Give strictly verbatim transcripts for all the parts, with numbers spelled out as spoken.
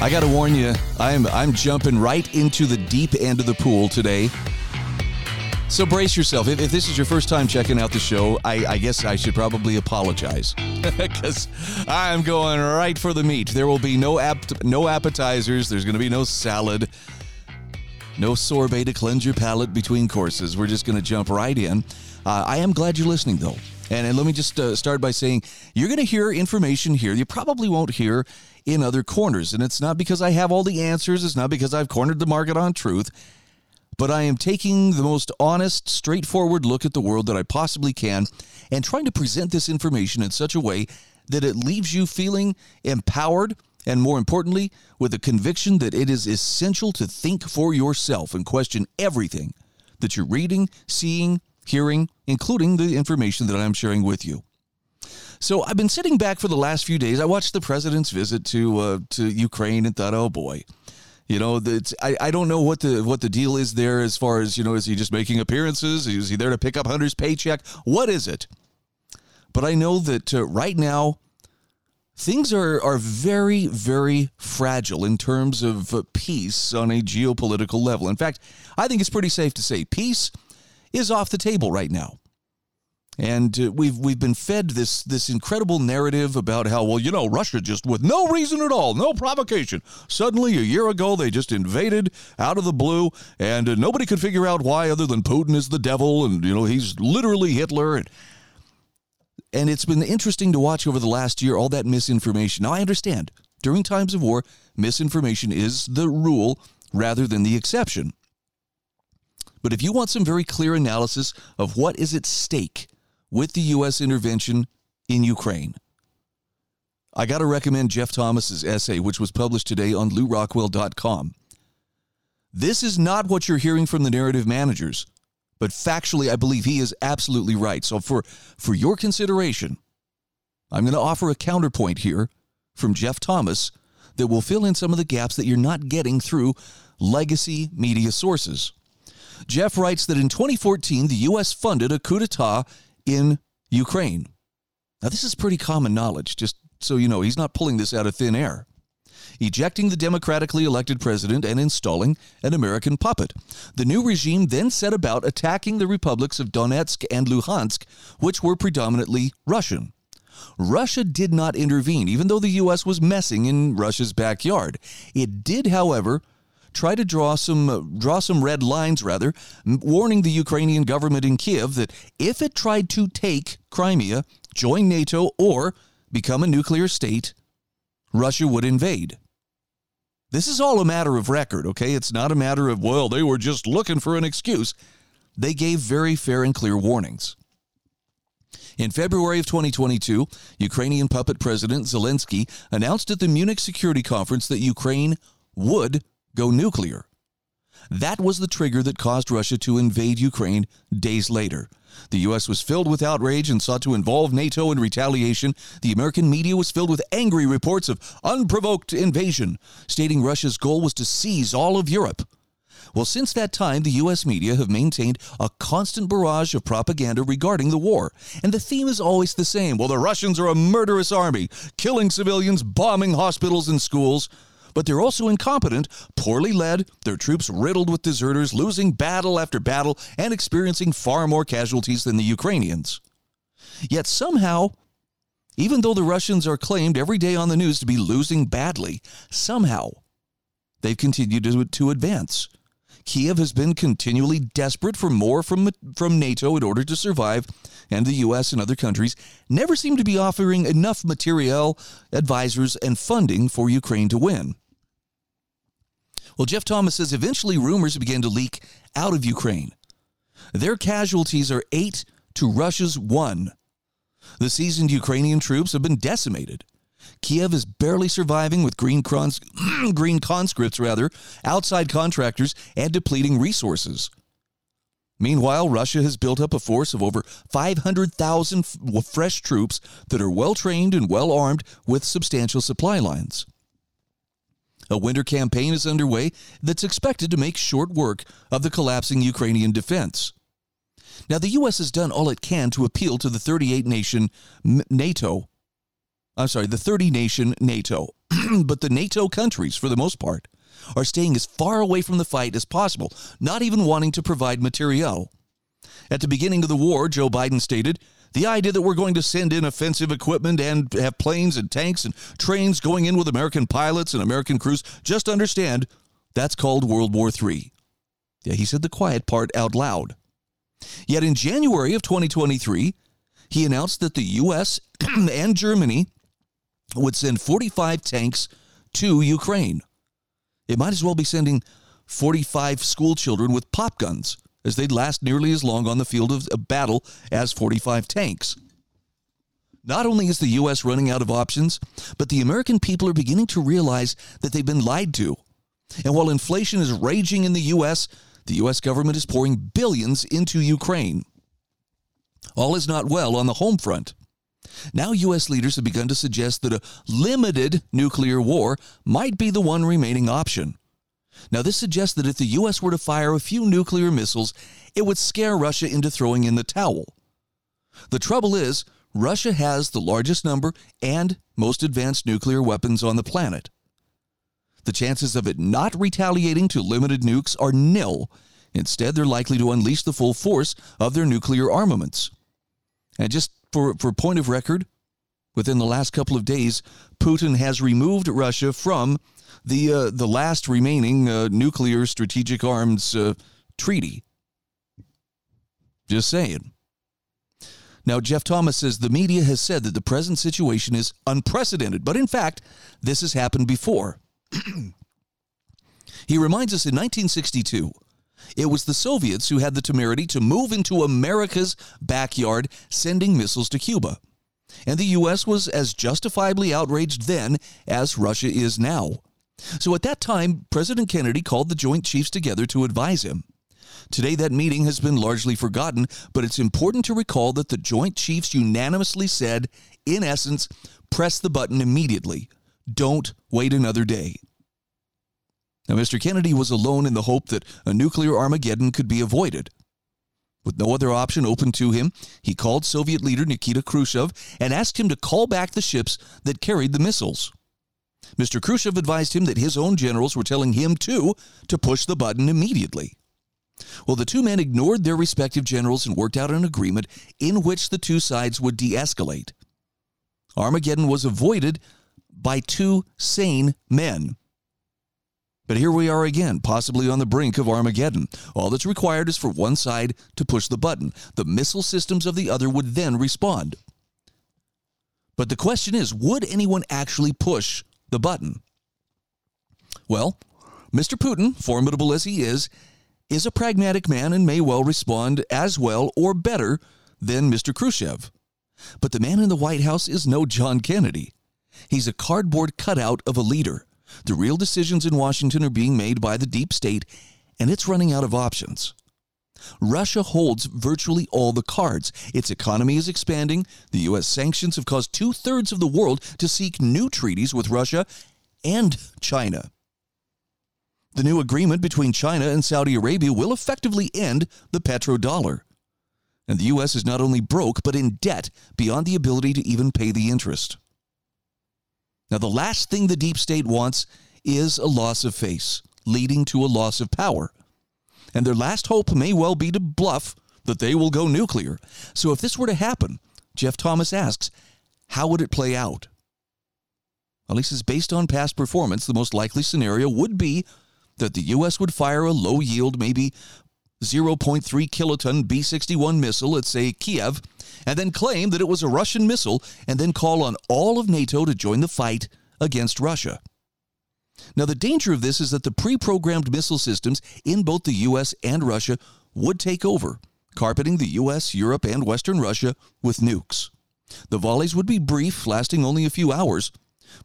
I got to warn you, I'm I'm jumping right into the deep end of the pool today. So brace yourself. If, if this is your first time checking out the show, I, I guess I should probably apologize because I'm going right for the meat. There will be no ap- no appetizers. There's going to be no salad, no sorbet to cleanse your palate between courses. We're just going to jump right in. Uh, I am glad you're listening, though. And, and let me just uh, start by saying you're going to hear information here you probably won't hear in other corners. And it's not because I have all the answers. It's not because I've cornered the market on truth. But I am taking the most honest, straightforward look at the world that I possibly can and trying to present this information in such a way that it leaves you feeling empowered and, more importantly, with a conviction that it is essential to think for yourself and question everything that you're reading, seeing, hearing, including the information that I'm sharing with you. So I've been sitting back for the last few days. I watched the president's visit to uh, to Ukraine and thought, oh, boy, you know, that's, I, I don't know what the what the deal is there as far as, you know, is he just making appearances? Is he there to pick up Hunter's paycheck? What is it? But I know that uh, right now things are, are very, very fragile in terms of uh, peace on a geopolitical level. In fact, I think it's pretty safe to say peace is off the table right now. And uh, we've we've been fed this this incredible narrative about how, well, you know, Russia just with no reason at all, no provocation. Suddenly, a year ago, they just invaded out of the blue, and uh, nobody could figure out why other than Putin is the devil, and, you know, he's literally Hitler. And, and it's been interesting to watch over the last year all that misinformation. Now, I understand, during times of war, misinformation is the rule rather than the exception. But if you want some very clear analysis of what is at stake with the U S intervention in Ukraine, I got to recommend Jeff Thomas's essay, which was published today on Lew Rockwell dot com. This is not what you're hearing from the narrative managers, but factually, I believe he is absolutely right. So for, for your consideration, I'm going to offer a counterpoint here from Jeff Thomas that will fill in some of the gaps that you're not getting through legacy media sources. Jeff writes that in twenty fourteen, the U S funded a coup d'etat in Ukraine. Now, this is pretty common knowledge, just so you know. He's not pulling this out of thin air. Ejecting the democratically elected president and installing an American puppet. The new regime then set about attacking the republics of Donetsk and Luhansk, which were predominantly Russian. Russia did not intervene, even though the U S was messing in Russia's backyard. It did, however, try to draw some uh, draw some red lines, rather, warning the Ukrainian government in Kiev that if it tried to take Crimea, join NATO, or become a nuclear state, Russia would invade. This is all a matter of record, okay? It's not a matter of, well, they were just looking for an excuse. They gave very fair and clear warnings. In February of twenty twenty-two, Ukrainian puppet president Zelensky announced at the Munich Security Conference that Ukraine would go nuclear. That was the trigger that caused Russia to invade Ukraine days later. The U S was filled with outrage and sought to involve NATO in retaliation. The American media was filled with angry reports of unprovoked invasion, stating Russia's goal was to seize all of Europe. Well, since that time, the U S media have maintained a constant barrage of propaganda regarding the war. And the theme is always the same. Well, the Russians are a murderous army, killing civilians, bombing hospitals and schools. But they're also incompetent, poorly led, their troops riddled with deserters, losing battle after battle, and experiencing far more casualties than the Ukrainians. Yet somehow, even though the Russians are claimed every day on the news to be losing badly, somehow they've continued to, to advance. Kiev has been continually desperate for more from, from NATO in order to survive, and the U S and other countries never seem to be offering enough materiel, advisors, and funding for Ukraine to win. Well, Jeff Thomas says eventually rumors began to leak out of Ukraine. Their casualties are eight to Russia's one. The seasoned Ukrainian troops have been decimated. Kiev is barely surviving with green, crons- green conscripts, rather, outside contractors, and depleting resources. Meanwhile, Russia has built up a force of over five hundred thousand f- fresh troops that are well-trained and well-armed with substantial supply lines. A winter campaign is underway that's expected to make short work of the collapsing Ukrainian defense. Now, the U S has done all it can to appeal to the thirty-eight nation NATO. I'm sorry, the thirty nation NATO. But the NATO countries, for the most part, are staying as far away from the fight as possible, not even wanting to provide materiel. At the beginning of the war, Joe Biden stated, "The idea that we're going to send in offensive equipment and have planes and tanks and trains going in with American pilots and American crews, just understand, that's called World War Three." Yeah, he said the quiet part out loud. Yet in January of twenty twenty-three, he announced that the U S and Germany would send forty-five tanks to Ukraine. It might as well be sending forty-five school children with pop guns, as they'd last nearly as long on the field of battle as forty-five tanks. Not only is the U S running out of options, but the American people are beginning to realize that they've been lied to. And while inflation is raging in the U S, the U S government is pouring billions into Ukraine. All is not well on the home front. Now U S leaders have begun to suggest that a limited nuclear war might be the one remaining option. Now, this suggests that if the U S were to fire a few nuclear missiles, it would scare Russia into throwing in the towel. The trouble is, Russia has the largest number and most advanced nuclear weapons on the planet. The chances of it not retaliating to limited nukes are nil. Instead, they're likely to unleash the full force of their nuclear armaments. And just for, for point of record, within the last couple of days, Putin has removed Russia from the uh, the last remaining uh, nuclear strategic arms uh, treaty. Just saying. Now, Jeff Thomas says the media has said that the present situation is unprecedented, but in fact, this has happened before. He reminds us in nineteen sixty-two, it was the Soviets who had the temerity to move into America's backyard, sending missiles to Cuba. And the U S was as justifiably outraged then as Russia is now. So at that time, President Kennedy called the Joint Chiefs together to advise him. Today, that meeting has been largely forgotten, but it's important to recall that the Joint Chiefs unanimously said, in essence, press the button immediately. Don't wait another day. Now, Mister Kennedy was alone in the hope that a nuclear Armageddon could be avoided. With no other option open to him, he called Soviet leader Nikita Khrushchev and asked him to call back the ships that carried the missiles. Mister Khrushchev advised him that his own generals were telling him, too, to push the button immediately. Well, the two men ignored their respective generals and worked out an agreement in which the two sides would de-escalate. Armageddon was avoided by two sane men. But here we are again, possibly on the brink of Armageddon. All that's required is for one side to push the button. The missile systems of the other would then respond. But the question is, would anyone actually push the button? Well, Mister Putin, formidable as he is, is a pragmatic man and may well respond as well or better than Mister Khrushchev. But the man in the White House is no John Kennedy. He's a cardboard cutout of a leader. The real decisions in Washington are being made by the deep state, and it's running out of options. Russia holds virtually all the cards. Its economy is expanding. The U S sanctions have caused two-thirds of the world to seek new treaties with Russia and China. The new agreement between China and Saudi Arabia will effectively end the petrodollar. And the U S is not only broke, but in debt beyond the ability to even pay the interest. Now, the last thing the deep state wants is a loss of face, leading to a loss of power. And their last hope may well be to bluff that they will go nuclear. So if this were to happen, Jeff Thomas asks, how would it play out? At least as based on past performance, the most likely scenario would be that the U S would fire a low-yield, maybe zero point three kiloton B sixty-one missile at, say, Kiev, and then claim that it was a Russian missile, and then call on all of NATO to join the fight against Russia. Now, the danger of this is that the pre-programmed missile systems in both the U S and Russia would take over, carpeting the U S, Europe, and Western Russia with nukes. The volleys would be brief, lasting only a few hours,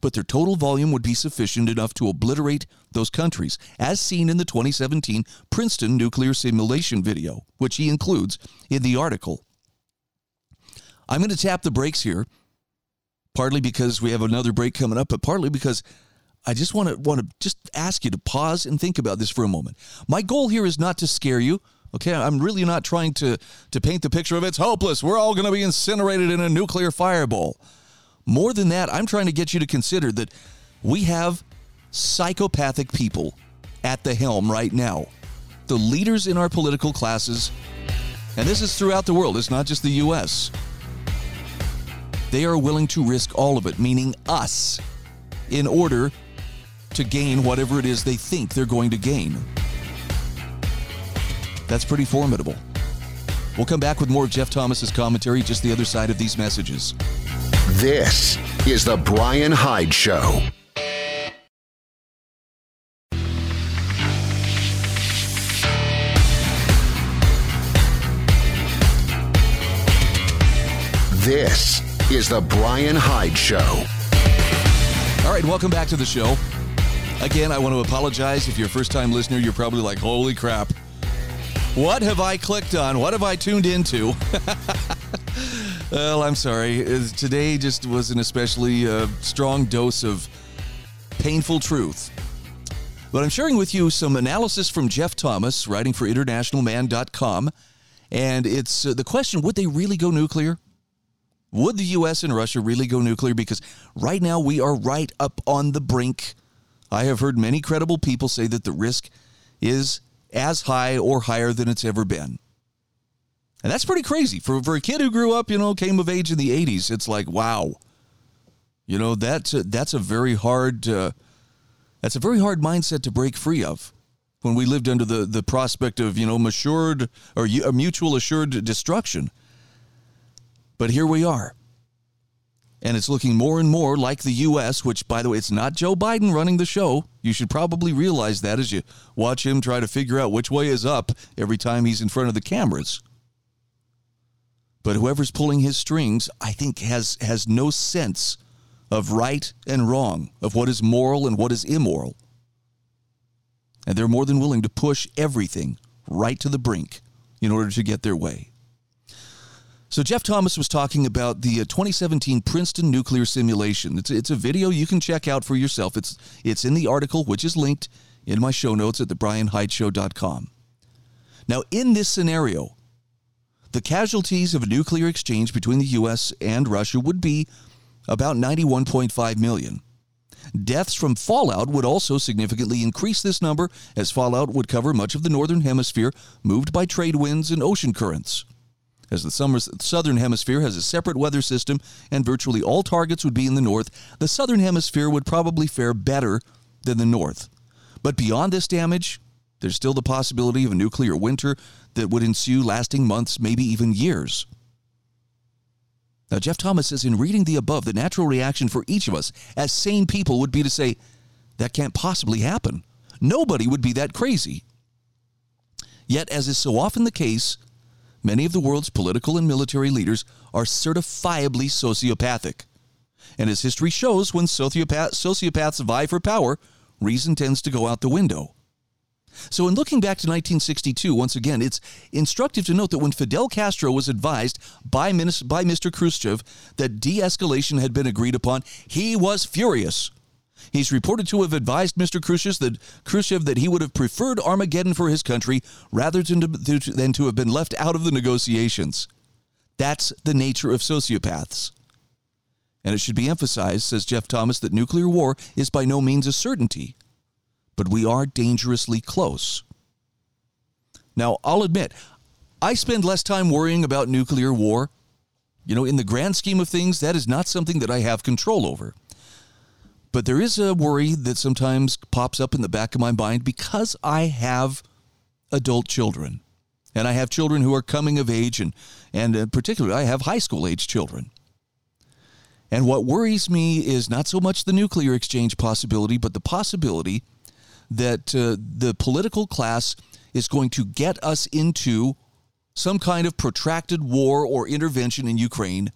but their total volume would be sufficient enough to obliterate those countries, as seen in the twenty seventeen Princeton nuclear simulation video, which he includes in the article. I'm going to tap the brakes here, partly because we have another break coming up, but partly because I just want to want to just ask you to pause and think about this for a moment. My goal here is not to scare you. Okay, I'm really not trying to, to paint the picture of it's hopeless. We're all going to be incinerated in a nuclear fireball. More than that, I'm trying to get you to consider that we have psychopathic people at the helm right now. The leaders in our political classes, and this is throughout the world, it's not just the U S. They are willing to risk all of it, meaning us, in order to gain whatever it is they think they're going to gain. That's pretty formidable. We'll come back with more of Jeff Thomas's commentary, just the other side of these messages. This is The Brian Hyde Show. This is The Brian Hyde Show. All right, welcome back to the show. Again, I want to apologize. If you're a first-time listener, you're probably like, holy crap. What have I clicked on? What have I tuned into? Well, I'm sorry. Today just was an especially uh, strong dose of painful truth. But I'm sharing with you some analysis from Jeff Thomas, writing for international man dot com. And it's uh, the question, would they really go nuclear? Would the U S and Russia really go nuclear? Because right now we are right up on the brink. I have heard many credible people say that the risk is as high or higher than it's ever been. And that's pretty crazy. For for a kid who grew up, you know, came of age in the eighties, it's like, wow. You know, that's a, that's a very hard uh, that's a very hard mindset to break free of when we lived under the, the prospect of, you know, assured or uh, mutual assured destruction. But here we are. And it's looking more and more like the U S, which, by the way, it's not Joe Biden running the show. You should probably realize that as you watch him try to figure out which way is up every time he's in front of the cameras. But whoever's pulling his strings, I think, has, has no sense of right and wrong, of what is moral and what is immoral. And they're more than willing to push everything right to the brink in order to get their way. So Jeff Thomas was talking about the twenty seventeen Princeton nuclear simulation. It's, it's a video you can check out for yourself. It's it's in the article, which is linked in my show notes at the brian hyde show dot com. Now, in this scenario, the casualties of a nuclear exchange between the U S and Russia would be about ninety-one point five million. Deaths from fallout would also significantly increase this number, as fallout would cover much of the northern hemisphere, moved by trade winds and ocean currents. As the summer, southern hemisphere has a separate weather system and virtually all targets would be in the north, the southern hemisphere would probably fare better than the north. But beyond this damage, there's still the possibility of a nuclear winter that would ensue, lasting months, maybe even years. Now, Jeff Thomas says, in reading the above, the natural reaction for each of us as sane people would be to say, that can't possibly happen. Nobody would be that crazy. Yet, as is so often the case, many of the world's political and military leaders are certifiably sociopathic. And as history shows, when sociopath, sociopaths vie for power, reason tends to go out the window. So in looking back to nineteen sixty-two, once again, it's instructive to note that when Fidel Castro was advised by, by Mister Khrushchev that de-escalation had been agreed upon, he was furious. He's reported to have advised Mister Khrushchev that, Khrushchev that he would have preferred Armageddon for his country rather than to, than to have been left out of the negotiations. That's the nature of sociopaths. And it should be emphasized, says Jeff Thomas, that nuclear war is by no means a certainty, but we are dangerously close. Now, I'll admit, I spend less time worrying about nuclear war. You know, in the grand scheme of things, that is not something that I have control over. But there is a worry that sometimes pops up in the back of my mind because I have adult children. And I have children who are coming of age, and, and particularly I have high school age children. And what worries me is not so much the nuclear exchange possibility, but the possibility that uh, the political class is going to get us into some kind of protracted war or intervention in Ukraine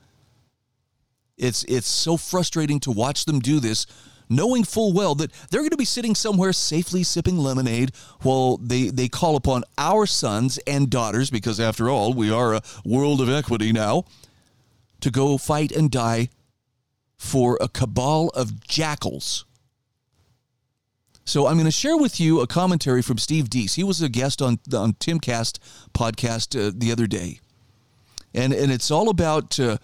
It's it's so frustrating to watch them do this, knowing full well that they're going to be sitting somewhere safely sipping lemonade while they, they call upon our sons and daughters, because after all, we are a world of equity now, to go fight and die for a cabal of jackals. So I'm going to share with you a commentary from Steve Deace. He was a guest on on Timcast podcast uh, the other day. And, and it's all about uh,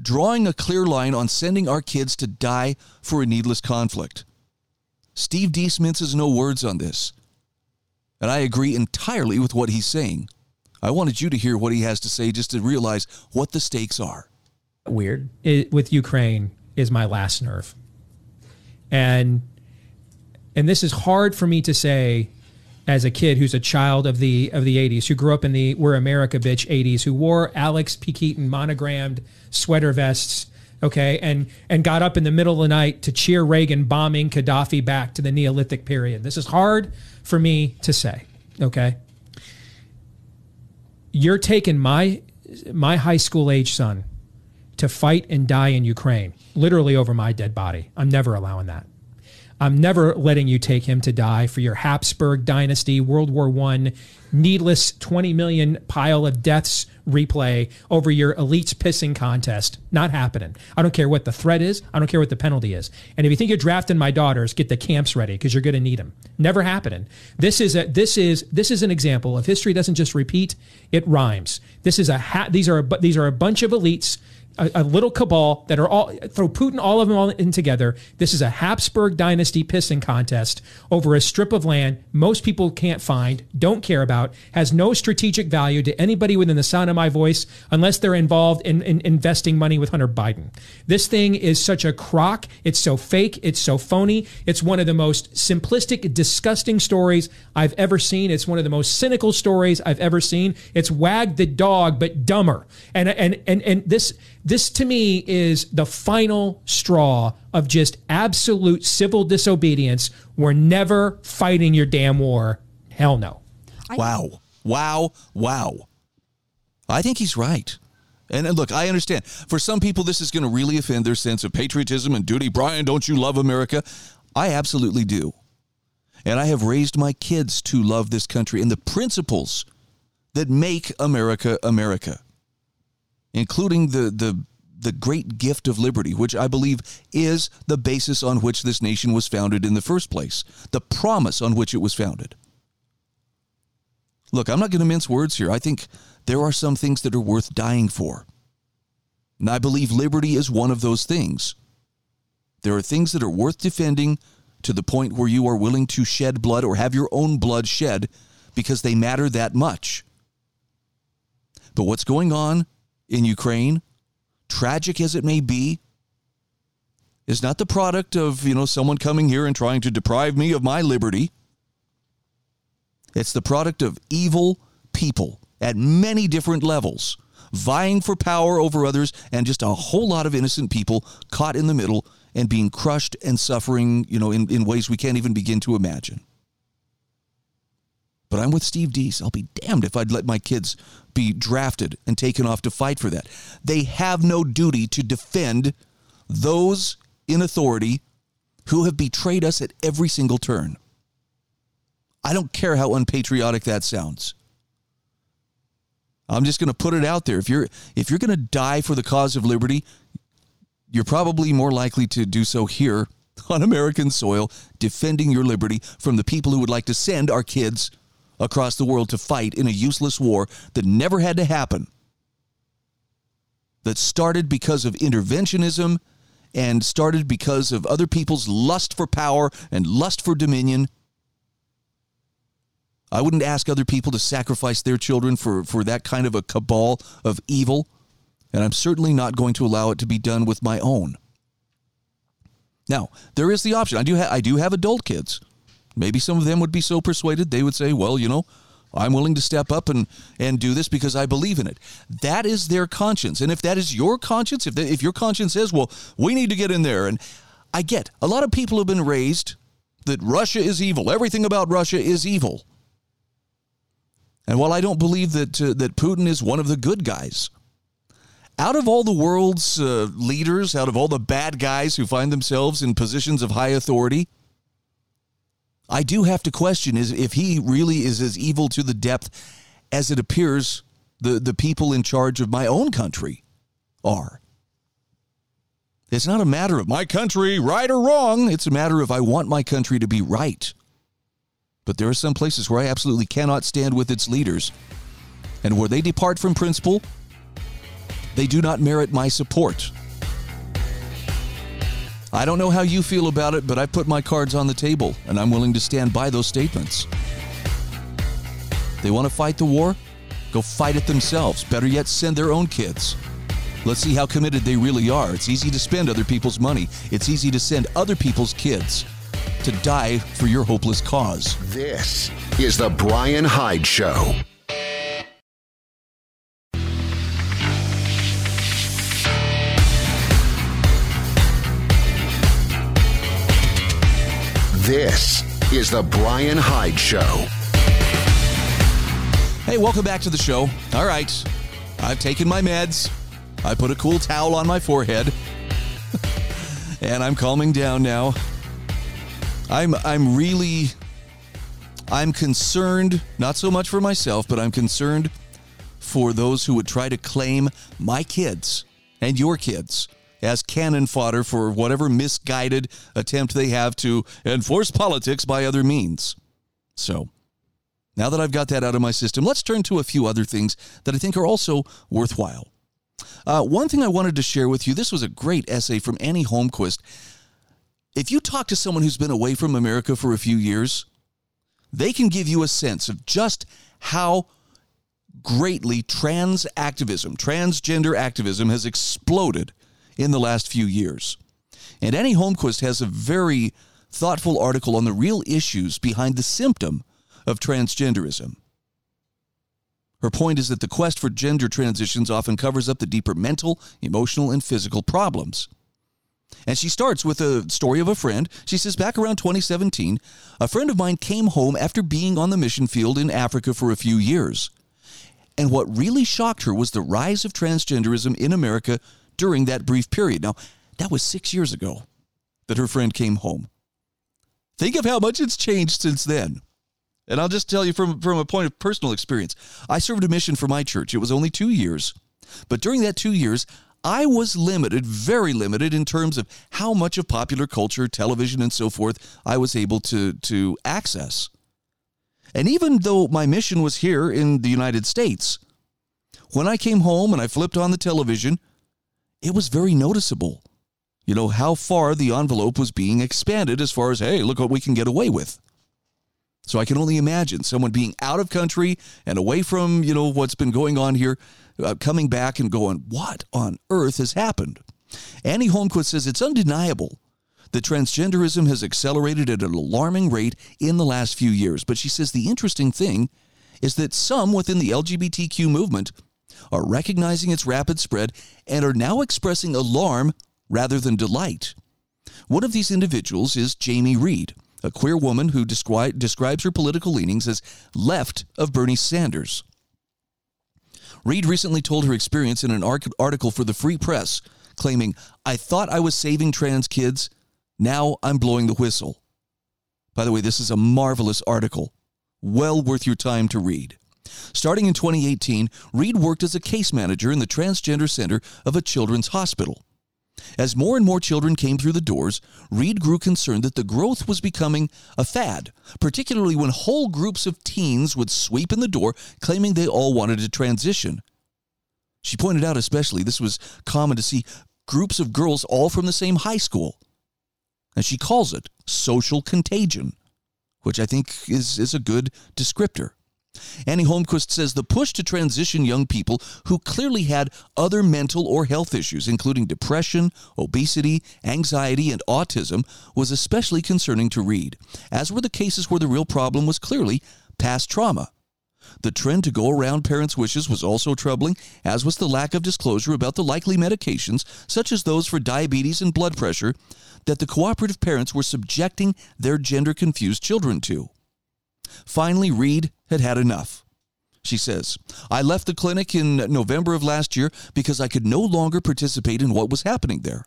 drawing a clear line on sending our kids to die for a needless conflict. Steve Deace minces no words on this. And I agree entirely with what he's saying. I wanted you to hear what he has to say just to realize what the stakes are. Weird. It, with Ukraine is my last nerve. And and this is hard for me to say as a kid who's a child of the of the eighties, who grew up in the We're America Bitch eighties, who wore Alex P. Keaton monogrammed sweater vests, okay, and and got up in the middle of the night to cheer Reagan bombing Gaddafi back to the Neolithic period. This is hard for me to say, okay? You're taking my my high school age son to fight and die in Ukraine, literally over my dead body. I'm never allowing that. I'm never letting you take him to die for your Habsburg dynasty, World War One, needless twenty million pile of deaths replay over your elites pissing contest. Not happening. I don't care what the threat is. I don't care what the penalty is. And if you think you're drafting my daughters, get the camps ready because you're going to need them. Never happening. This is a this is this is an example of history doesn't just repeat; it rhymes. This is a ha- these are a, these are a bunch of elites. A, a little cabal that are all, throw Putin, all of them all in together. This is a Habsburg dynasty pissing contest over a strip of land most people can't find, don't care about, has no strategic value to anybody within the sound of my voice unless they're involved in, in investing money with Hunter Biden. This thing is such a crock. It's so fake. It's so phony. It's one of the most simplistic, disgusting stories I've ever seen. It's one of the most cynical stories I've ever seen. It's wag the dog, but dumber. And, and, and, and this... This, to me, is the final straw of just absolute civil disobedience. We're never fighting your damn war. Hell no. Wow. Wow. Wow. I think he's right. And, and look, I understand. For some people, this is going to really offend their sense of patriotism and duty. Brian, don't you love America? I absolutely do. And I have raised my kids to love this country and the principles that make America America. Including the, the the great gift of liberty, which I believe is the basis on which this nation was founded in the first place, the promise on which it was founded. Look, I'm not going to mince words here. I think there are some things that are worth dying for. And I believe liberty is one of those things. There are things that are worth defending to the point where you are willing to shed blood or have your own blood shed because they matter that much. But what's going on in Ukraine, tragic as it may be, is not the product of, you know, someone coming here and trying to deprive me of my liberty. It's the product of evil people at many different levels, vying for power over others, and just a whole lot of innocent people caught in the middle and being crushed and suffering, you know, in, in ways we can't even begin to imagine. But I'm with Steve Deace. I'll be damned if I'd let my kids be drafted and taken off to fight for that. They have no duty to defend those in authority who have betrayed us at every single turn. I don't care how unpatriotic that sounds. I'm just going to put it out there. If you're if you're going to die for the cause of liberty, you're probably more likely to do so here on American soil, defending your liberty from the people who would like to send our kids across the world to fight in a useless war that never had to happen, that started because of interventionism and started because of other people's lust for power and lust for dominion. I wouldn't ask other people to sacrifice their children for, for that kind of a cabal of evil, and I'm certainly not going to allow it to be done with my own. Now, there is the option. I do ha- I do have adult kids. Maybe some of them would be so persuaded, they would say, well, you know, I'm willing to step up and, and do this because I believe in it. That is their conscience. And if that is your conscience, if, that, if your conscience says, well, we need to get in there. And I get a lot of people have been raised that Russia is evil. Everything about Russia is evil. And while I don't believe that uh, that Putin is one of the good guys, out of all the world's uh, leaders, out of all the bad guys who find themselves in positions of high authority, I do have to question is if he really is as evil to the depth as it appears the, the people in charge of my own country are. It's not a matter of my country, right or wrong. It's a matter of I want my country to be right. But there are some places where I absolutely cannot stand with its leaders. And where they depart from principle, they do not merit my support. I don't know how you feel about it, but I put my cards on the table, and I'm willing to stand by those statements. They want to fight the war? Go fight it themselves. Better yet, send their own kids. Let's see how committed they really are. It's easy to spend other people's money. It's easy to send other people's kids to die for your hopeless cause. This is the Brian Hyde Show. This is the Brian Hyde Show. Hey, welcome back to the show. All right, I've taken my meds. I put a cool towel on my forehead. And I'm calming down now. I'm I'm really, I'm concerned, not so much for myself, but I'm concerned for those who would try to claim my kids and your kids as cannon fodder for whatever misguided attempt they have to enforce politics by other means. So, now that I've got that out of my system, let's turn to a few other things that I think are also worthwhile. Uh, one thing I wanted to share with you, this was a great essay from Annie Holmquist. If you talk to someone who's been away from America for a few years, they can give you a sense of just how greatly trans activism, transgender activism has exploded in the last few years. And Annie Holmquist has a very thoughtful article on the real issues behind the symptom of transgenderism. Her point is that the quest for gender transitions often covers up the deeper mental, emotional, and physical problems. And she starts with a story of a friend. She says, back around twenty seventeen, a friend of mine came home after being on the mission field in Africa for a few years. And what really shocked her was the rise of transgenderism in America during that brief period. Now, that was six years ago that her friend came home. Think of how much it's changed since then. And I'll just tell you from, from a point of personal experience, I served a mission for my church. It was only two years. But during that two years, I was limited, very limited, in terms of how much of popular culture, television, and so forth, I was able to, to access. And even though my mission was here in the United States, when I came home and I flipped on the television, it was very noticeable, you know, how far the envelope was being expanded as far as, hey, look what we can get away with. So I can only imagine someone being out of country and away from, you know, what's been going on here, uh, coming back and going, what on earth has happened? Annie Holmquist says it's undeniable that transgenderism has accelerated at an alarming rate in the last few years. But she says the interesting thing is that some within the L G B T Q movement are recognizing its rapid spread and are now expressing alarm rather than delight. One of these individuals is Jamie Reed, a queer woman who descri- describes her political leanings as left of Bernie Sanders. Reed recently told her experience in an article for the Free Press, claiming, I thought I was saving trans kids. Now I'm blowing the whistle. By the way, this is a marvelous article. Well worth your time to read. Starting in twenty eighteen, Reed worked as a case manager in the transgender center of a children's hospital. As more and more children came through the doors, Reed grew concerned that the growth was becoming a fad, particularly when whole groups of teens would sweep in the door claiming they all wanted to transition. She pointed out especially this was common to see groups of girls all from the same high school. And she calls it social contagion, which I think is, is a good descriptor. Annie Holmquist says the push to transition young people who clearly had other mental or health issues, including depression, obesity, anxiety, and autism, was especially concerning to Reed, as were the cases where the real problem was clearly past trauma. The trend to go around parents' wishes was also troubling, as was the lack of disclosure about the likely medications, such as those for diabetes and blood pressure, that the cooperative parents were subjecting their gender-confused children to. Finally, Reed had had enough. she says. I left the clinic in November of last year because I could no longer participate in what was happening there.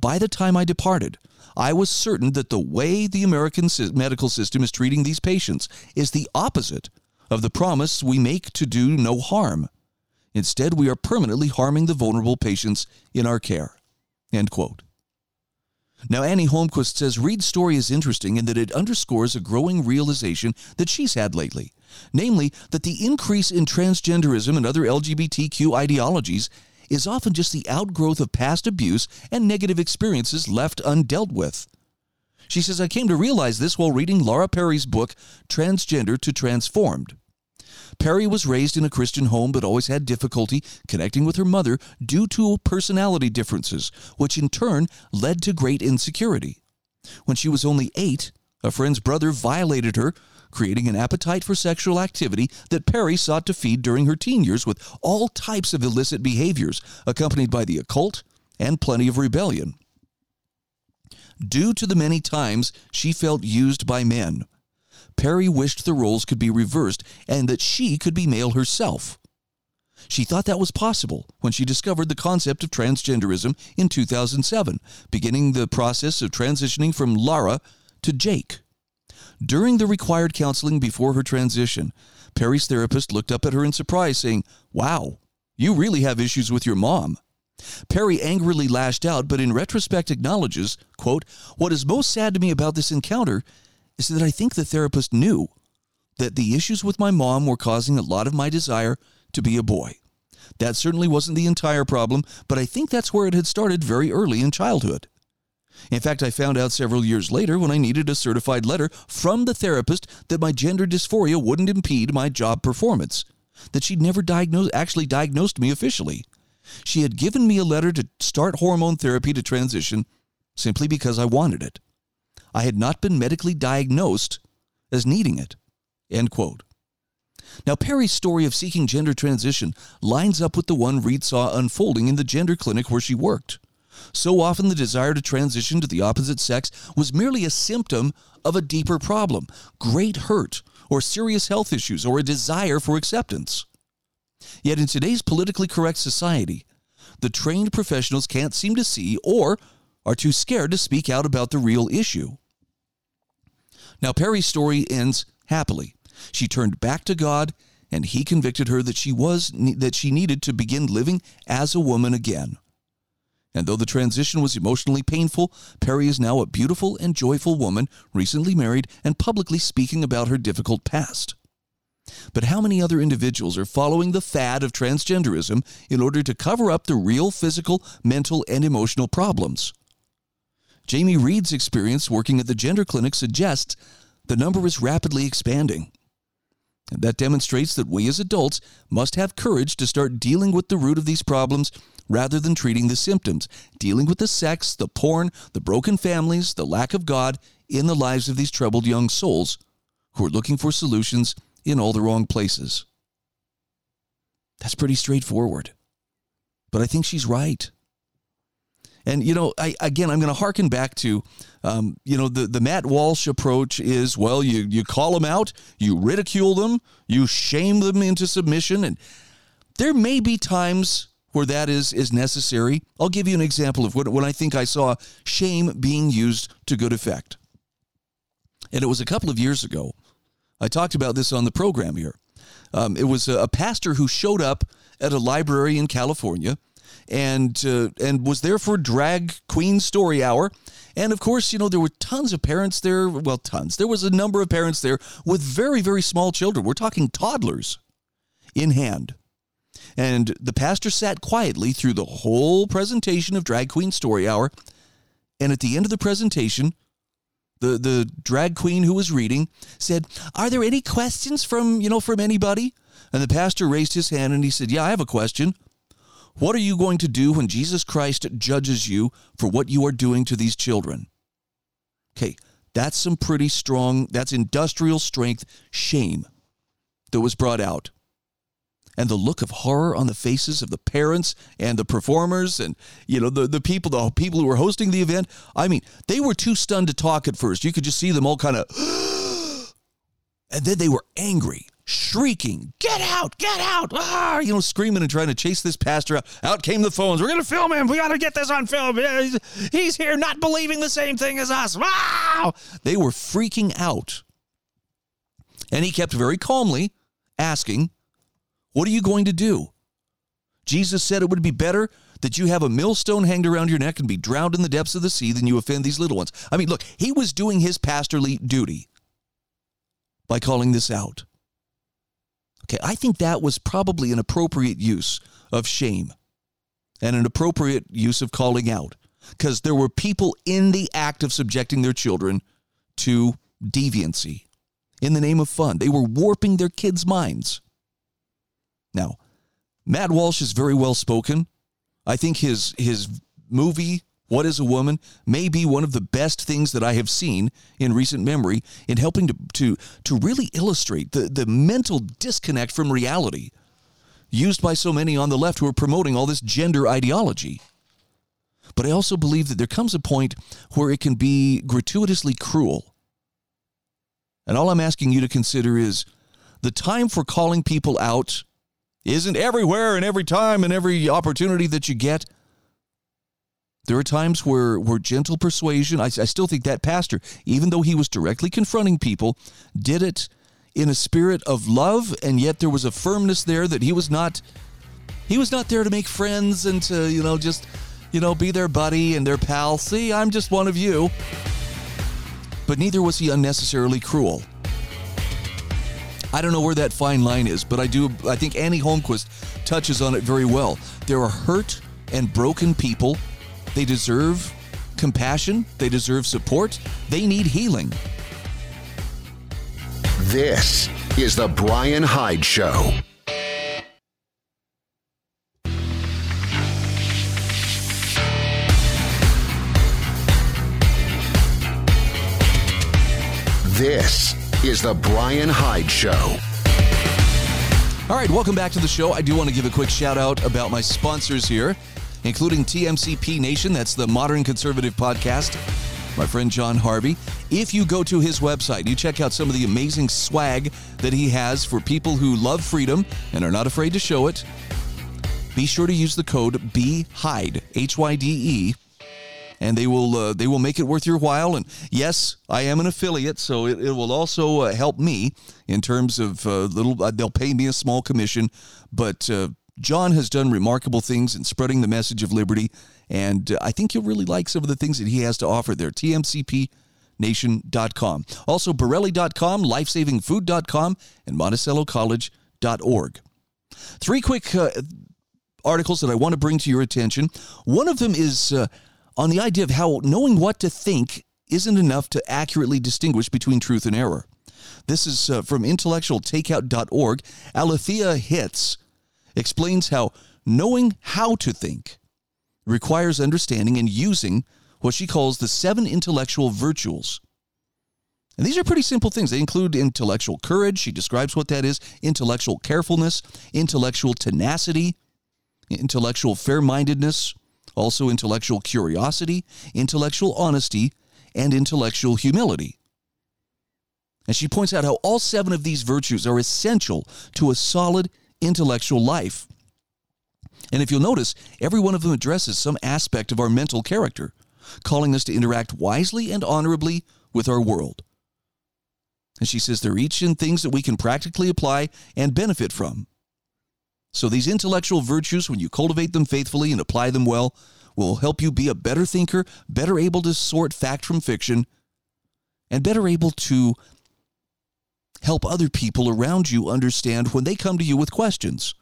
By the time I departed, I was certain that the way the American medical system is treating these patients is the opposite of the promise we make to do no harm. Instead, we are permanently harming the vulnerable patients in our care. End quote. Now, Annie Holmquist says Reed's story is interesting in that it underscores a growing realization that she's had lately, namely that the increase in transgenderism and other L G B T Q ideologies is often just the outgrowth of past abuse and negative experiences left undealt with. She says, I came to realize this while reading Laura Perry's book, Transgender to Transformed. Perry was raised in a Christian home but always had difficulty connecting with her mother due to personality differences, which in turn led to great insecurity. When she was only eight, a friend's brother violated her, creating an appetite for sexual activity that Perry sought to feed during her teen years with all types of illicit behaviors, accompanied by the occult and plenty of rebellion. Due to the many times she felt used by men, Perry wished the roles could be reversed and that she could be male herself. She thought that was possible when she discovered the concept of transgenderism in two thousand seven, beginning the process of transitioning from Lara to Jake. During the required counseling before her transition, Perry's therapist looked up at her in surprise, saying, "Wow, you really have issues with your mom." Perry angrily lashed out, but in retrospect acknowledges, quote, "What is most sad to me about this encounter is that I think the therapist knew that the issues with my mom were causing a lot of my desire to be a boy. That certainly wasn't the entire problem, but I think that's where it had started very early in childhood. In fact, I found out several years later when I needed a certified letter from the therapist that my gender dysphoria wouldn't impede my job performance, that she'd never diagnosed, actually diagnosed me officially. She had given me a letter to start hormone therapy to transition simply because I wanted it. I had not been medically diagnosed as needing it." End quote. Now, Perry's story of seeking gender transition lines up with the one Reed saw unfolding in the gender clinic where she worked. So often the desire to transition to the opposite sex was merely a symptom of a deeper problem, great hurt, or serious health issues, or a desire for acceptance. Yet in today's politically correct society, the trained professionals can't seem to see or are too scared to speak out about the real issue. Now, Perry's story ends happily. She turned back to God, and he convicted her that she was that she needed to begin living as a woman again. And though the transition was emotionally painful, Perry is now a beautiful and joyful woman, recently married and publicly speaking about her difficult past. But how many other individuals are following the fad of transgenderism in order to cover up the real physical, mental, and emotional problems? Jamie Reed's experience working at the gender clinic suggests the number is rapidly expanding. And that demonstrates that we as adults must have courage to start dealing with the root of these problems rather than treating the symptoms, dealing with the sex, the porn, the broken families, the lack of God in the lives of these troubled young souls who are looking for solutions in all the wrong places. That's pretty straightforward. But I think she's right. And, you know, I, again, I'm going to hearken back to, um, you know, the, the Matt Walsh approach is, well, you, you call them out, you ridicule them, you shame them into submission. And there may be times where that is, is necessary. I'll give you an example of when, when I think I saw shame being used to good effect. And it was a couple of years ago. I talked about this on the program here. Um, it was a, a pastor who showed up at a library in California and uh, and was there for Drag Queen Story Hour. And, of course, you know, there were tons of parents there. Well, tons. There was a number of parents there with very, very small children. We're talking toddlers in hand. And the pastor sat quietly through the whole presentation of Drag Queen Story Hour. And at the end of the presentation, the, the drag queen who was reading said, "Are there any questions from, you know, from anybody?" And the pastor raised his hand and he said, "Yeah, I have a question. What are you going to do when Jesus Christ judges you for what you are doing to these children?" Okay, that's some pretty strong, that's industrial strength shame that was brought out. And the look of horror on the faces of the parents and the performers and, you know, the, the people, the people who were hosting the event. I mean, they were too stunned to talk at first. You could just see them all kind of, and then they were angry. shrieking, "Get out, get out!" Ah, you know, screaming and trying to chase this pastor out. Out came the phones. "We're going to film him. We got to get this on film. He's, he's here not believing the same thing as us." Wow! They were freaking out. And he kept very calmly asking, "What are you going to do? Jesus said it would be better that you have a millstone hanged around your neck and be drowned in the depths of the sea than you offend these little ones." I mean, look, he was doing his pastorly duty by calling this out. Okay, I think that was probably an appropriate use of shame and an appropriate use of calling out, because there were people in the act of subjecting their children to deviancy in the name of fun. They were warping their kids' minds. Now, Matt Walsh is very well spoken. I think his his movie, What is a Woman, may be one of the best things that I have seen in recent memory in helping to to, to really illustrate the, the mental disconnect from reality used by so many on the left who are promoting all this gender ideology. But I also believe that there comes a point where it can be gratuitously cruel. And all I'm asking you to consider is the time for calling people out isn't everywhere and every time and every opportunity that you get. There are times where, where gentle persuasion, I, I still think that pastor, even though he was directly confronting people, did it in a spirit of love, and yet there was a firmness there that he was not, he was not there to make friends and to, you know, just, you know, be their buddy and their pal. See, I'm just one of you. But neither was he unnecessarily cruel. I don't know where that fine line is, but I do. I think Annie Holmquist touches on it very well. There are hurt and broken people. They deserve compassion. They deserve support. They need healing. This is the Brian Hyde Show. This is the Brian Hyde Show. All right, welcome back to the show. I do want to give a quick shout out about my sponsors here, including T M C P Nation. That's the Modern Conservative Podcast. My friend John Harvey. If you go to his website, you check out some of the amazing swag that he has for people who love freedom and are not afraid to show it. Be sure to use the code B Hyde, H Y D E, and they will uh, they will make it worth your while. And yes, I am an affiliate, so it, it will also uh, help me in terms of uh, little. Uh, they'll pay me a small commission, but uh, John has done remarkable things in spreading the message of liberty, and uh, I think you'll really like some of the things that he has to offer there. T M C P nation dot com, also Borelli dot com, life saving food dot com, and Monticello College dot org. Three quick uh, articles that I want to bring to your attention. One of them is. Uh, on the idea of how knowing what to think isn't enough to accurately distinguish between truth and error. This is uh, from intellectual takeout dot org. Alethea Hitz explains how knowing how to think requires understanding and using what she calls the seven intellectual virtues. And these are pretty simple things. They include intellectual courage. She describes what that is. Intellectual carefulness, intellectual tenacity, intellectual fair-mindedness, also intellectual curiosity, intellectual honesty, and intellectual humility. And she points out how all seven of these virtues are essential to a solid intellectual life. And if you'll notice, every one of them addresses some aspect of our mental character, calling us to interact wisely and honorably with our world. And she says they're each in things that we can practically apply and benefit from. So these intellectual virtues, when you cultivate them faithfully and apply them well, will help you be a better thinker, better able to sort fact from fiction, and better able to help other people around you understand when they come to you with questions.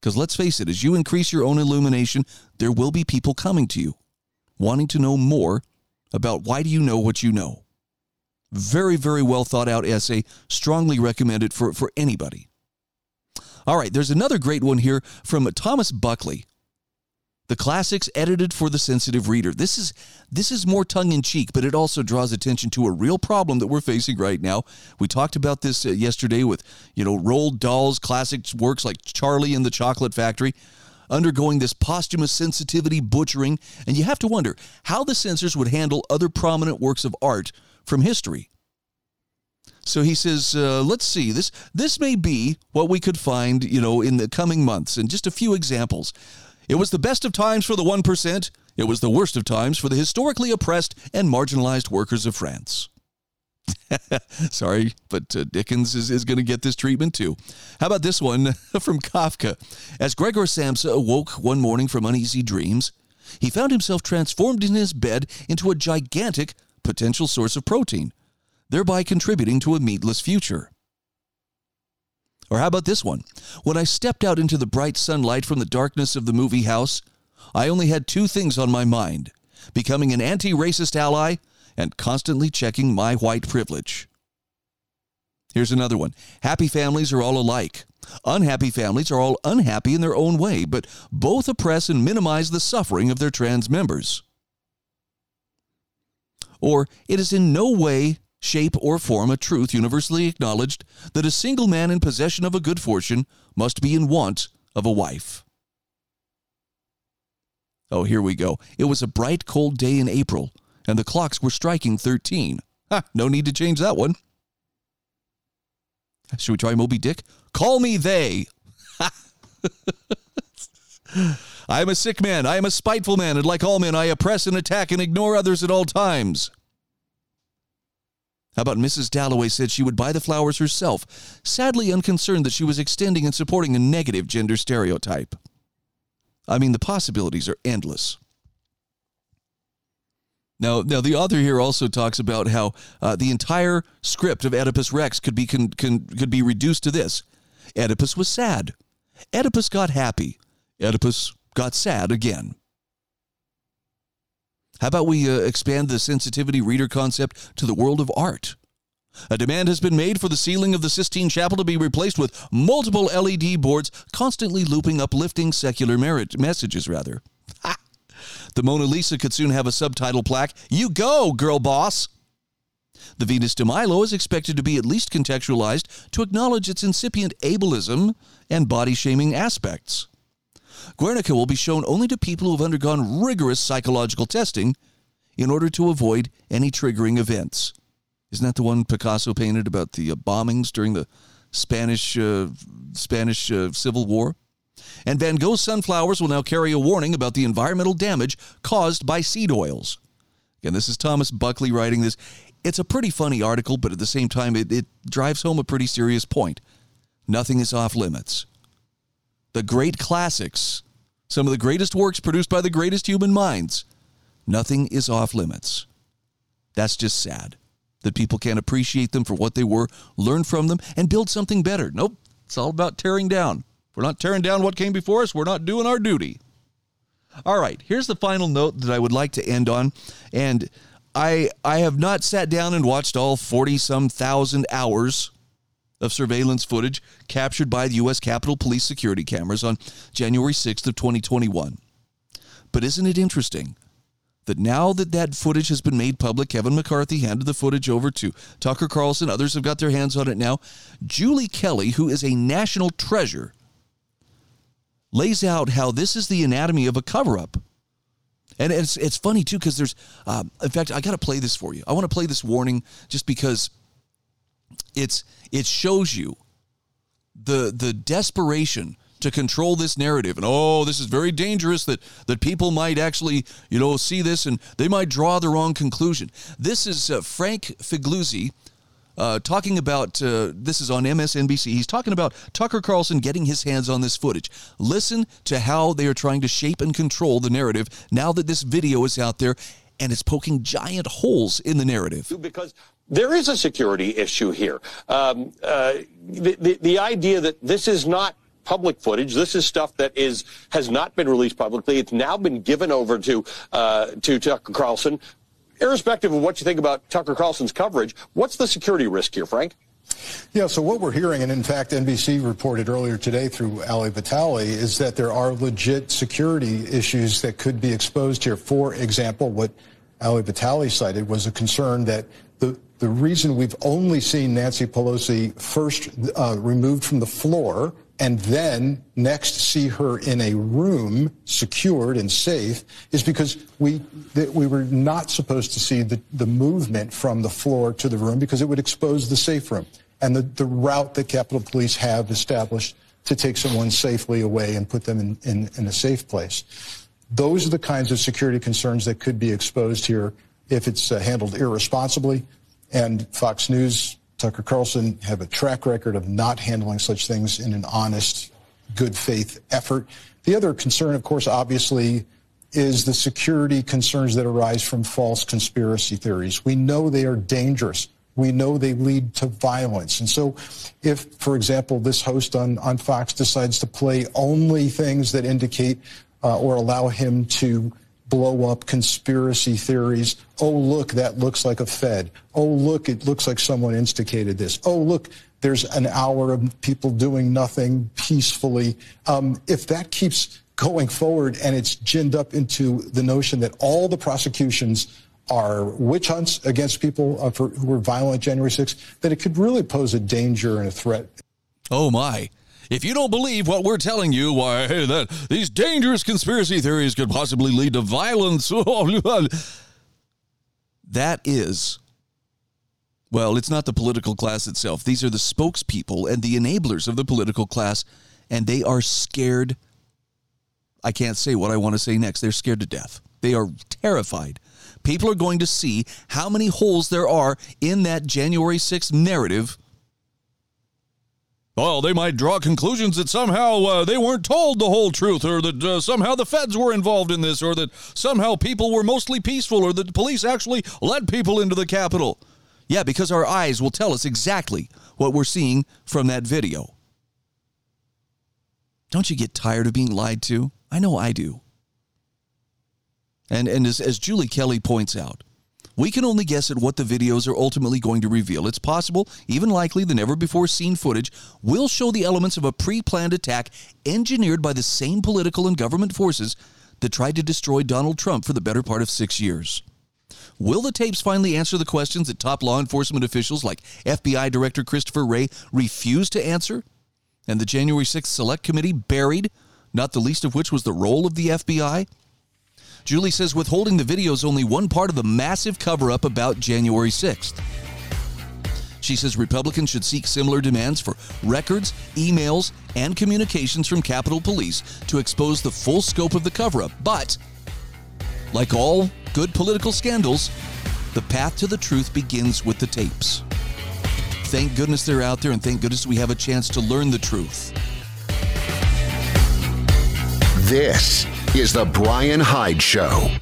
Because let's face it, as you increase your own illumination, there will be people coming to you, wanting to know more about why do you know what you know. Very, very well thought out essay. Strongly recommend it for, for anybody. All right, there's another great one here from Thomas Buckley. The classics edited for the sensitive reader. This is this is more tongue-in-cheek, but it also draws attention to a real problem that we're facing right now. We talked about this uh, yesterday with, you know, Roald Dahl's classic works like Charlie and the Chocolate Factory undergoing this posthumous sensitivity butchering, and you have to wonder how the censors would handle other prominent works of art from history. So he says, uh, let's see, this this may be what we could find, you know, in the coming months. And just a few examples. It was the best of times for the one percent. It was the worst of times for the historically oppressed and marginalized workers of France. Sorry, but uh, Dickens is, is going to get this treatment too. How about this one from Kafka? As Gregor Samsa awoke one morning from uneasy dreams, he found himself transformed in his bed into a gigantic potential source of protein, thereby contributing to a meatless future. Or how about this one? When I stepped out into the bright sunlight from the darkness of the movie house, I only had two things on my mind: becoming an anti-racist ally and constantly checking my white privilege. Here's another one. Happy families are all alike. Unhappy families are all unhappy in their own way, but both oppress and minimize the suffering of their trans members. Or, it is in no way, shape, or form a truth universally acknowledged that a single man in possession of a good fortune must be in want of a wife. Oh, here we go. It was a bright, cold day in April, and the clocks were striking thirteen. Ha, no need to change that one. Should we try Moby Dick? Call me they. I am a sick man. I am a spiteful man. And like all men, I oppress and attack and ignore others at all times. How about Missus Dalloway said she would buy the flowers herself, sadly unconcerned that she was extending and supporting a negative gender stereotype. I mean, the possibilities are endless. Now, now the author here also talks about how uh, the entire script of Oedipus Rex could be con, con, could be reduced to this. Oedipus was sad. Oedipus got happy. Oedipus got sad again. How about we uh, expand the sensitivity reader concept to the world of art? A demand has been made for the ceiling of the Sistine Chapel to be replaced with multiple L E D boards constantly looping uplifting secular merit messages, rather. Ha! The Mona Lisa could soon have a subtitle plaque, "You go, girl boss!" The Venus de Milo is expected to be at least contextualized to acknowledge its incipient ableism and body-shaming aspects. Guernica will be shown only to people who have undergone rigorous psychological testing in order to avoid any triggering events. Isn't that the one Picasso painted about the uh, bombings during the Spanish uh, Spanish uh, Civil War? And Van Gogh's sunflowers will now carry a warning about the environmental damage caused by seed oils. Again, this is Thomas Buckley writing this. It's a pretty funny article, but at the same time, it, it drives home a pretty serious point. Nothing is off limits. The great classics, some of the greatest works produced by the greatest human minds, nothing is off limits. That's just sad, that people can't appreciate them for what they were, learn from them, and build something better. Nope, it's all about tearing down. We're not tearing down what came before us. We're not doing our duty. All right, here's the final note that I would like to end on. And I I have not sat down and watched all forty-some thousand hours of surveillance footage captured by the U S Capitol Police security cameras on January sixth of twenty twenty-one. But isn't it interesting that now that that footage has been made public, Kevin McCarthy handed the footage over to Tucker Carlson. Others have got their hands on it now. Julie Kelly, who is a national treasure, lays out how this is the anatomy of a cover-up. And it's it's funny, too, because there's... Um, in fact, I got to play this for you. I want to play this warning just because it's it shows you the the desperation to control this narrative. And, oh, this is very dangerous that, that people might actually, you know, see this and they might draw the wrong conclusion. This is uh, Frank Figluzzi Uh, talking about, uh, this is on M S N B C, he's talking about Tucker Carlson getting his hands on this footage. Listen to how they are trying to shape and control the narrative now that this video is out there, and it's poking giant holes in the narrative. Because there is a security issue here. Um, uh, the, the, the idea that this is not public footage. This is stuff that is has not been released publicly. It's now been given over to uh, to Tucker Carlson. Irrespective of what you think about Tucker Carlson's coverage, what's the security risk here, Frank? Yeah, so what we're hearing, and in fact N B C reported earlier today through Ali Vitali, is that there are legit security issues that could be exposed here. For example, what Ali Vitali cited was a concern that the the reason we've only seen Nancy Pelosi first uh, removed from the floor and then next see her in a room secured and safe is because we that we were not supposed to see the, the movement from the floor to the room because it would expose the safe room and the, the route that Capitol Police have established to take someone safely away and put them in, in, in a safe place. Those are the kinds of security concerns that could be exposed here if it's uh, handled irresponsibly. And Fox News, Tucker Carlson have a track record of not handling such things in an honest, good faith effort. The other concern, of course, obviously, is the security concerns that arise from false conspiracy theories. We know they are dangerous. We know they lead to violence. And so if, for example, this host on, on Fox decides to play only things that indicate uh, or allow him to blow up conspiracy theories. Oh, look, that looks like a Fed. Oh, look, it looks like someone instigated this. Oh, look, there's an hour of people doing nothing peacefully. Um, if that keeps going forward and it's ginned up into the notion that all the prosecutions are witch hunts against people uh, for, who were violent January sixth, then it could really pose a danger and a threat. Oh, my. If you don't believe what we're telling you, why, hey, that these dangerous conspiracy theories could possibly lead to violence. That is, well, it's not the political class itself. These are the spokespeople and the enablers of the political class, and they are scared. I can't say what I want to say next. They're scared to death. They are terrified. People are going to see how many holes there are in that January sixth narrative. Well, they might draw conclusions that somehow uh, they weren't told the whole truth, or that uh, somehow the feds were involved in this, or that somehow people were mostly peaceful, or that the police actually led people into the Capitol. Yeah, because our eyes will tell us exactly what we're seeing from that video. Don't you get tired of being lied to? I know I do. And and as, as Julie Kelly points out, we can only guess at what the videos are ultimately going to reveal. It's possible, even likely, the never-before-seen footage will show the elements of a pre-planned attack engineered by the same political and government forces that tried to destroy Donald Trump for the better part of six years. Will the tapes finally answer the questions that top law enforcement officials like F B I Director Christopher Wray refused to answer? And the January sixth Select Committee buried, not the least of which was the role of the F B I? Julie says withholding the video is only one part of the massive cover-up about January sixth. She says Republicans should seek similar demands for records, emails, and communications from Capitol Police to expose the full scope of the cover-up. But, like all good political scandals, the path to the truth begins with the tapes. Thank goodness they're out there, and thank goodness we have a chance to learn the truth. This is the Brian Hyde Show.